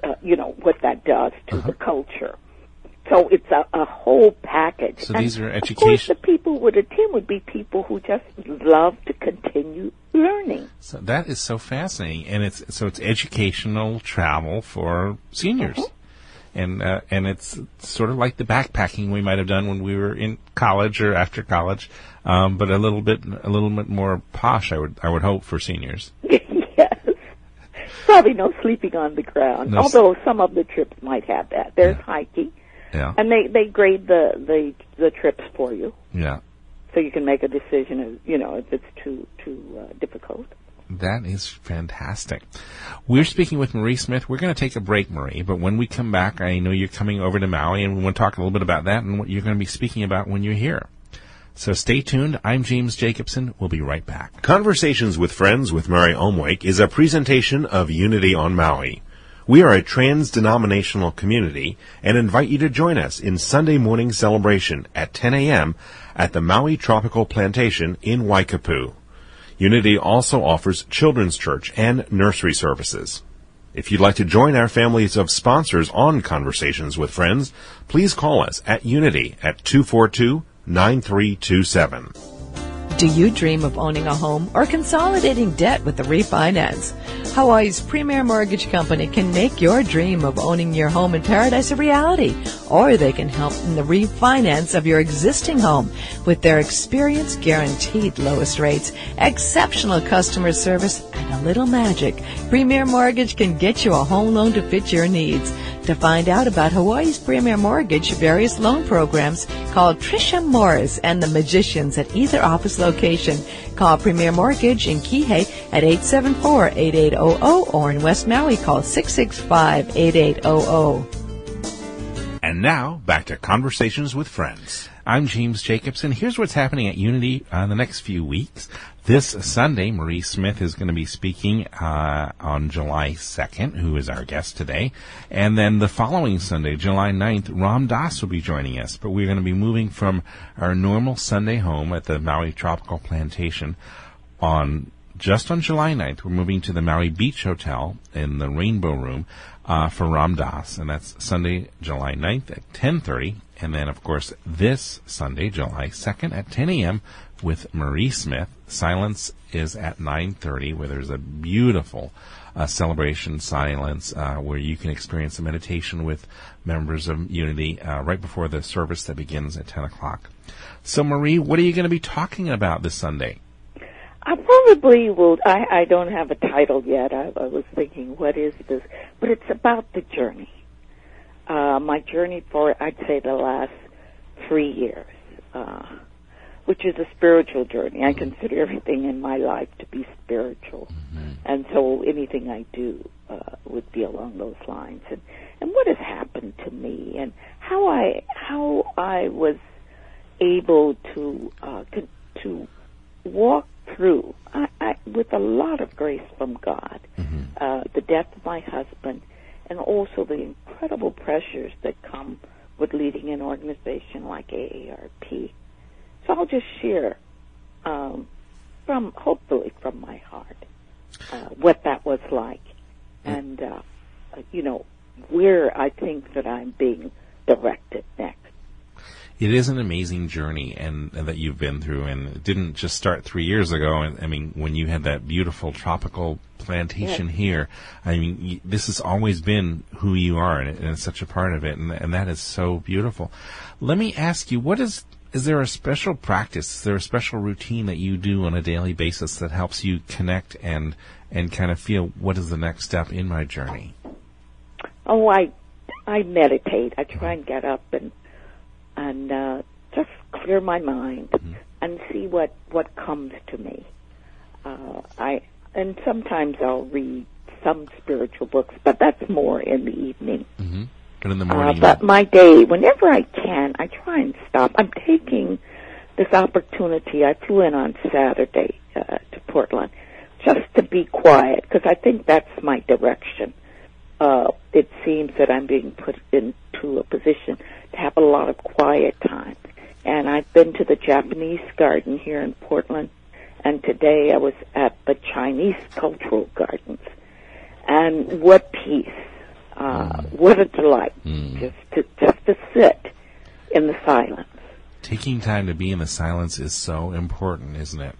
uh, you know, what that does to uh-huh. the culture. So it's a, a whole package. So and these are education. Of course, the people would attend would be people who just love to continue learning. So that is so fascinating, and it's so it's educational travel for seniors. Mm-hmm. And uh, and it's sort of like the backpacking we might have done when we were in college or after college, um, but a little bit a little bit more posh. I would I would hope for seniors. Yes, probably no sleeping on the ground. No although sl- some of the trips might have that. There's yeah. hiking, yeah, and they, they grade the, the the trips for you. Yeah, so you can make a decision. Of, you know, if it's too too uh, difficult. That is fantastic. We're speaking with Marie Smith. We're going to take a break, Marie, but when we come back, I know you're coming over to Maui, and we want to talk a little bit about that and what you're going to be speaking about when you're here. So stay tuned. I'm James Jacobson. We'll be right back. Conversations with Friends with Mary Omwake is a presentation of Unity on Maui. We are a trans-denominational community and invite you to join us in Sunday morning celebration at ten a.m. at the Maui Tropical Plantation in Waikapu. Unity also offers children's church and nursery services. If you'd like to join our families of sponsors on Conversations with Friends, please call us at Unity at two four two, nine three two seven. Do you dream of owning a home or consolidating debt with a refinance? Hawaii's premier mortgage company can make your dream of owning your home in paradise a reality, or they can help in the refinance of your existing home with their experienced, guaranteed lowest rates, exceptional customer service, and a little magic. Premier Mortgage can get you a home loan to fit your needs. To find out about Hawaii's Premier Mortgage various loan programs, call Tricia Morris and the Magicians at either office location. Call Premier Mortgage in Kihei at eight seven four, eight eight zero zero or in West Maui, call six six five, eight eight zero zero. And now, back to Conversations with Friends. I'm James Jacobson. Here's what's happening at Unity uh, the next few weeks. This Sunday, Marie Smith is going to be speaking uh, on July second, who is our guest today. And then the following Sunday, July ninth, Ram Dass will be joining us. But we're going to be moving from our normal Sunday home at the Maui Tropical Plantation on just on July ninth. We're moving to the Maui Beach Hotel in the Rainbow Room uh, for Ram Dass. And that's Sunday, July ninth at ten thirty. And then, of course, this Sunday, July second at ten a.m. with Marie Smith. Silence is at nine thirty, where there's a beautiful uh, celebration silence uh, where you can experience a meditation with members of Unity uh, right before the service that begins at ten o'clock. So, Marie, what are you going to be talking about this Sunday? I probably will. I, I don't have a title yet. I, I was thinking, what is this? But it's about the journey. Uh, my journey for, I'd say, the last three years, uh, which is a spiritual journey. I consider everything in my life to be spiritual. Mm-hmm. And so anything I do uh, would be along those lines. And, and what has happened to me and how I how I was able to uh, to walk through, I, I, with a lot of grace from God, mm-hmm. uh, the death of my husband, and also the incredible pressures that come with leading an organization like A A R P. So I'll just share, um, from hopefully from my heart, uh, what that was like. And, uh, you know, where I think that I'm being directed next. It is an amazing journey and, and that you've been through, and it didn't just start three years ago. And I mean, when you had that beautiful tropical plantation yes. here, I mean, y- this has always been who you are, and, it, and it's such a part of it, and, and that is so beautiful. Let me ask you, what is is there a special practice? Is there a special routine that you do on a daily basis that helps you connect and and kind of feel what is the next step in my journey? Oh, I I meditate. I try and get up and. And uh, just clear my mind mm-hmm. and see what, what comes to me. Uh, I and sometimes I'll read some spiritual books, but that's more in the evening. Mm-hmm. And in the morning. Uh, but my day, whenever I can, I try and stop. I'm taking this opportunity. I flew in on Saturday uh, to Portland just to be quiet because I think that's my direction. Uh, it seems that I'm being put into a position to have a lot of quiet time. And I've been to the Japanese garden here in Portland, and today I was at the Chinese cultural gardens. And what peace, uh, mm. what a delight mm. just to, just to sit in the silence. Taking time to be in the silence is so important, isn't it?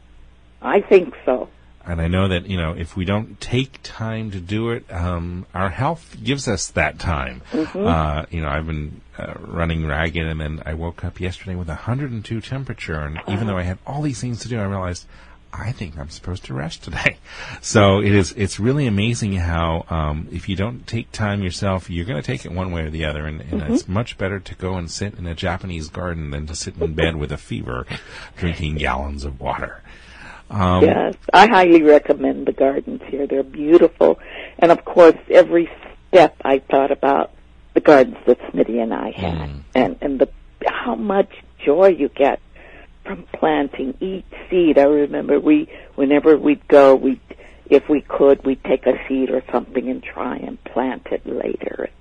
I think so. And I know that, you know, if we don't take time to do it, um, our health gives us that time. Mm-hmm. Uh, you know, I've been uh, running ragged, and then I woke up yesterday with a one hundred two temperature. And even though I had all these things to do, I realized I think I'm supposed to rest today. So it is, it's really amazing how um, if you don't take time yourself, you're going to take it one way or the other. And, and mm-hmm. it's much better to go and sit in a Japanese garden than to sit in bed with a fever drinking gallons of water. Um, yes, I highly recommend the gardens here. They're beautiful. And, of course, every step I thought about the gardens that Smithy and I had mm. and, and the, how much joy you get from planting each seed. I remember we, whenever we'd go, we, if we could, we'd take a seed or something and try and plant it later.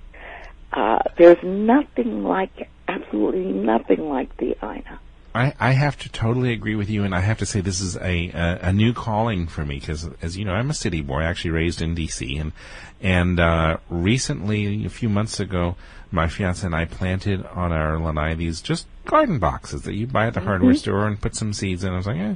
Uh, there's nothing like, absolutely nothing like the Aina. I, I have to totally agree with you, and I have to say this is a a, a new calling for me because, as you know, I'm a city boy, actually raised in D C, and and uh, recently, a few months ago, my fiance and I planted on our lanai these just garden boxes that you buy at the mm-hmm. hardware store and put some seeds in. I was like, eh.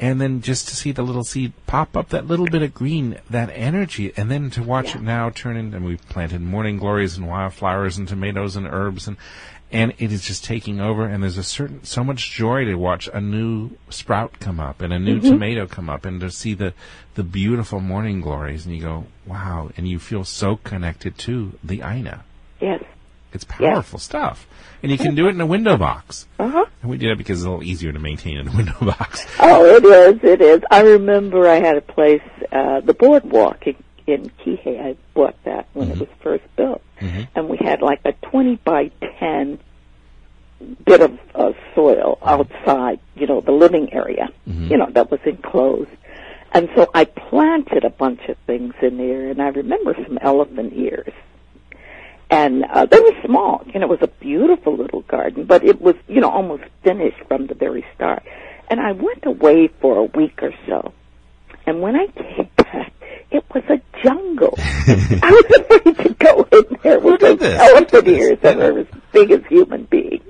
And then just to see the little seed pop up, that little bit of green, that energy, and then to watch yeah. it now turn into, and we've planted morning glories and wildflowers and tomatoes and herbs and. And it is just taking over, and there's a certain so much joy to watch a new sprout come up and a new mm-hmm. tomato come up and to see the, the beautiful morning glories. And you go, wow, and you feel so connected to the Aina. Yes. It's powerful yes. stuff. And you can do it in a window box. Uh-huh. And we did it because it's a little easier to maintain in a window box. Oh, it is, it is. I remember I had a place, uh, the boardwalk in, in Kihei. I bought that when mm-hmm. it was first built. Mm-hmm. And we had like a twenty by ten bit of uh, soil outside, you know, the living area, mm-hmm. you know, that was enclosed. And so I planted a bunch of things in there, and I remember some elephant ears. And uh, they were small, and it was a beautiful little garden, but it was, you know, almost finished from the very start. And I went away for a week or so, and when I came back, it was a jungle. I was afraid to go in there with those elephant ears that were as big as human beings.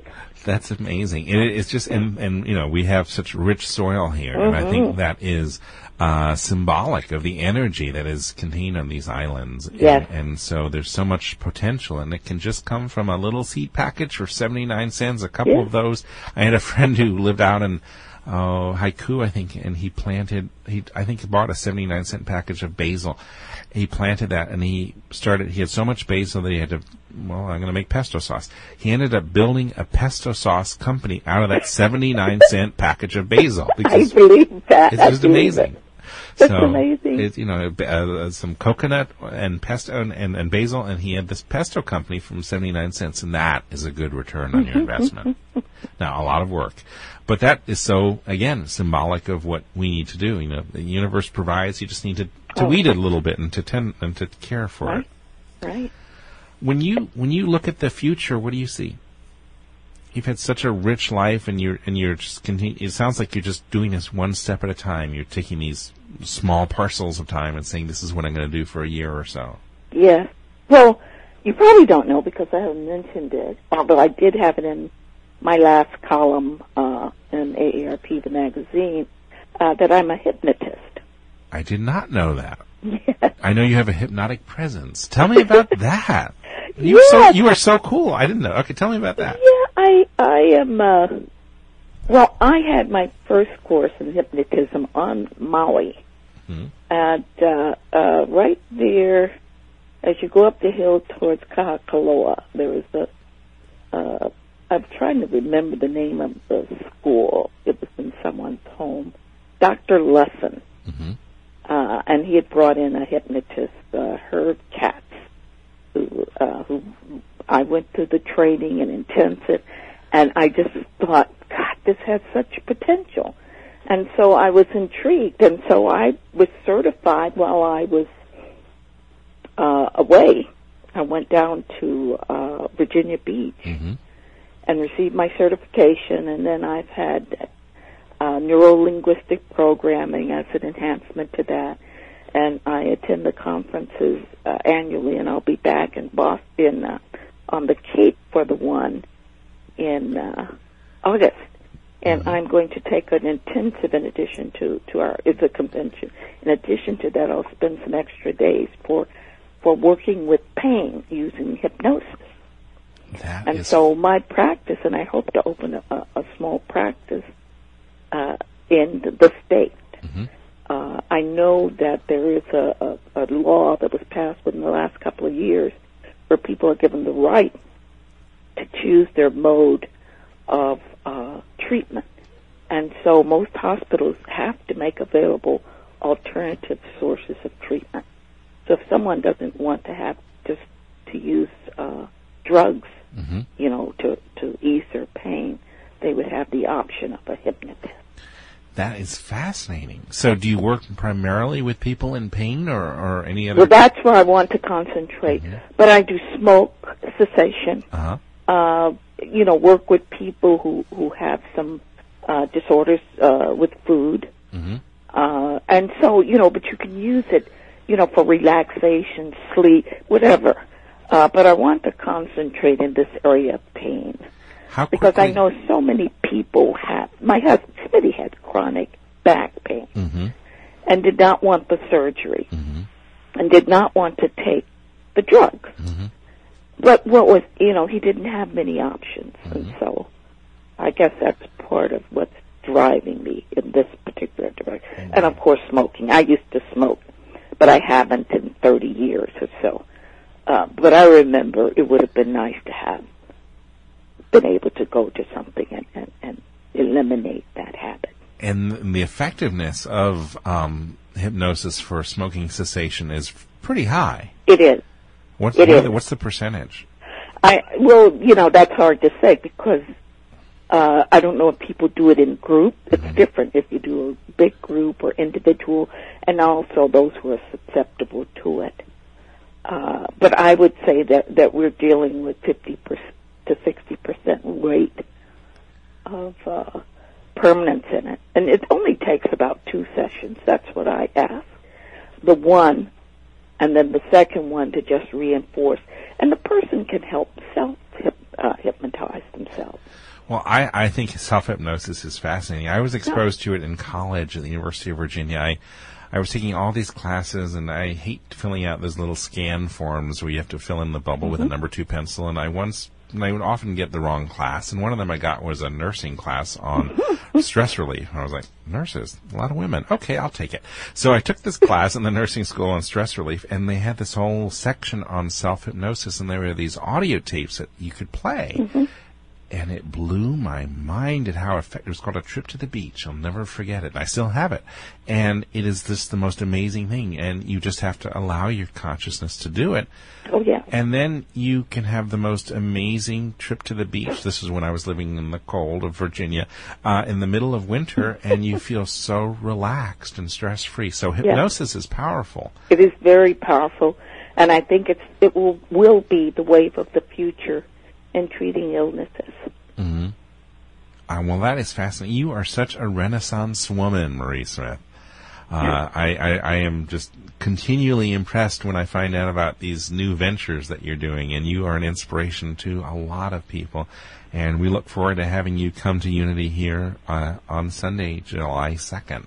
That's amazing. And it, it's just, and, and, you know, we have such rich soil here, mm-hmm. and I think that is uh, symbolic of the energy that is contained on these islands. Yes. And, and so there's so much potential, and it can just come from a little seed package for seventy-nine cents, a couple yes. of those. I had a friend who lived out in Oh, Haiku, I think, and he planted, he, I think he bought a seventy-nine cent package of basil. He planted that and he started, he had so much basil that he had to, well, I'm going to make pesto sauce. He ended up building a pesto sauce company out of that seventy-nine cent package of basil. I believe that. It's just amazing. That's so amazing. It, you know, uh, some coconut and pesto and, and, and basil, and he had this pesto company from seventy-nine cents, and that is a good return on your investment. Now, a lot of work. But that is so, again, symbolic of what we need to do. You know, the universe provides, you just need to, to oh, weed it a little bit and to tend and to care for right. it. Right. When you when you look at the future, what do you see? You've had such a rich life, and you're and you're just continue. It sounds like you're just doing this one step at a time. You're taking these small parcels of time and saying, "This is what I'm going to do for a year or so." Yeah. Well, you probably don't know because I haven't mentioned it. Although I did have it in my last column uh, in A A R P, the magazine, uh, that I'm a hypnotist. I did not know that. Yeah. I know you have a hypnotic presence. Tell me about that. You yes. so you are so cool. I didn't know. Okay, tell me about that. Yeah, I I am. Uh, well, I had my first course in hypnotism on Maui, mm-hmm. and uh, uh, right there, as you go up the hill towards Kahakaloa, there was a. Uh, I'm trying to remember the name of the school. It was in someone's home. Doctor Lesson, mm-hmm. uh, and he had brought in a hypnotist, uh, Herb Katz. Who, uh, who I went to the training and intensive, and I just thought, God, this has such potential. And so I was intrigued, and so I was certified while I was uh, away. I went down to uh, Virginia Beach mm-hmm. and received my certification, and then I've had uh, neuro-linguistic programming as an enhancement to that. And I attend the conferences uh, annually, and I'll be back in Boston uh, on the Cape for the one in uh, August. And I'm going to take an intensive in addition to, to our, it's a convention. In addition to that, I'll spend some extra days for for working with pain using hypnosis. That and is... so my practice, and I hope to open a, a small practice uh, in the state. Mm-hmm. Uh, I know that there is a, a, a law that was passed within the last couple of years where people are given the right to choose their mode of uh, treatment. And so most hospitals have to make available alternative sources of treatment. So if someone doesn't want to have just to use uh, drugs, mm-hmm. you know, to, to ease their pain, they would have the option of a hypnotist. That is fascinating. So do you work primarily with people in pain or, or any other? Well, that's where I want to concentrate. Mm-hmm. But I do smoke cessation, uh-huh. uh, you know, work with people who, who have some uh, disorders uh, with food. Mm-hmm. Uh, and so, you know, but you can use it, you know, for relaxation, sleep, whatever. Uh, but I want to concentrate in this area of pain. How because quickly? I know so many people have, my husband, Smithy had chronic back pain mm-hmm. and did not want the surgery mm-hmm. and did not want to take the drugs. Mm-hmm. But what was, you know, he didn't have many options. Mm-hmm. And so I guess that's part of what's driving me in this particular direction. Mm-hmm. And, of course, smoking. I used to smoke, but I haven't in thirty years or so. Uh, but I remember it would have been nice to have been able to go to something and, and, and eliminate that habit. And the effectiveness of um, hypnosis for smoking cessation is pretty high. It is. What's it the, is. What's the percentage? I well, you know, that's hard to say because uh, I don't know if people do it in group. It's mm-hmm. different if you do a big group or individual, and also those who are susceptible to it. Uh, but I would say that, that we're dealing with fifty to sixty percent rate of uh, permanence in it. And it only takes about two sessions. That's what I ask. The one, and then the second one to just reinforce. And the person can help self-hypnotize uh, themselves. Well, I, I think self-hypnosis is fascinating. I was exposed yeah. to it in college at the University of Virginia. I I was taking all these classes, and I hate filling out those little scan forms where you have to fill in the bubble mm-hmm. with a number two pencil. And I once, and I would often get the wrong class. And one of them I got was a nursing class on stress relief. And I was like, nurses, a lot of women. Okay, I'll take it. So I took this class in the nursing school on stress relief, and they had this whole section on self-hypnosis, and there were these audio tapes that you could play. Mm-hmm. And it blew my mind at how effective. It was called A Trip to the Beach. I'll never forget it. I still have it. And it is just the most amazing thing. And you just have to allow your consciousness to do it. Oh, yeah. And then you can have the most amazing trip to the beach. This is when I was living in the cold of Virginia, uh, in the middle of winter. And you feel so relaxed and stress-free. So hypnosis yeah. is powerful. It is very powerful. And I think it's it will, will be the wave of the future in treating illnesses. Mm-hmm. Uh, well, that is fascinating. You are such a Renaissance woman, Marie Smith. Uh, yeah. I, I, I am just continually impressed when I find out about these new ventures that you're doing, and you are an inspiration to a lot of people. And we look forward to having you come to Unity here uh, on Sunday, July second.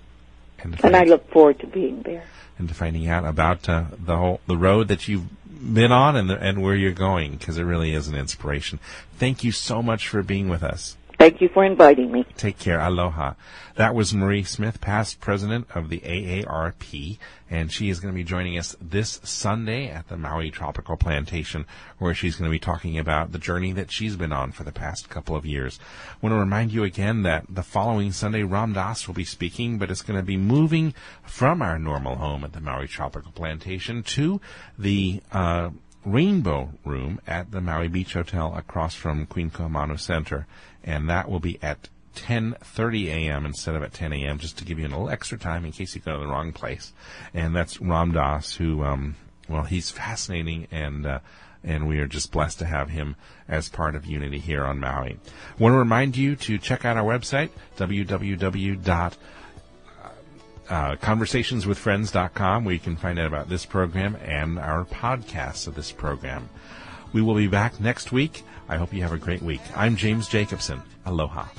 And, and I look forward to being there. And to finding out about uh, the whole, the road that you've been on and, the, and where you're going, because it really is an inspiration. Thank you so much for being with us. Thank you for inviting me. Take care. Aloha. That was Marie Smith, past president of the A A R P, and she is going to be joining us this Sunday at the Maui Tropical Plantation, where she's going to be talking about the journey that she's been on for the past couple of years. I want to remind you again that the following Sunday, Ram Dass will be speaking, but it's going to be moving from our normal home at the Maui Tropical Plantation to the uh Rainbow Room at the Maui Beach Hotel across from Queen Kohamanu Center, and that will be at ten thirty a.m. instead of at ten a.m., just to give you a little extra time in case you go to the wrong place. And that's Ram Dass, who, um, well, he's fascinating, and uh, and we are just blessed to have him as part of Unity here on Maui. I want to remind you to check out our website, www. Uh, conversations with friends dot com, where you can find out about this program and our podcasts of this program. We will be back next week. I hope you have a great week. I'm James Jacobson. Aloha.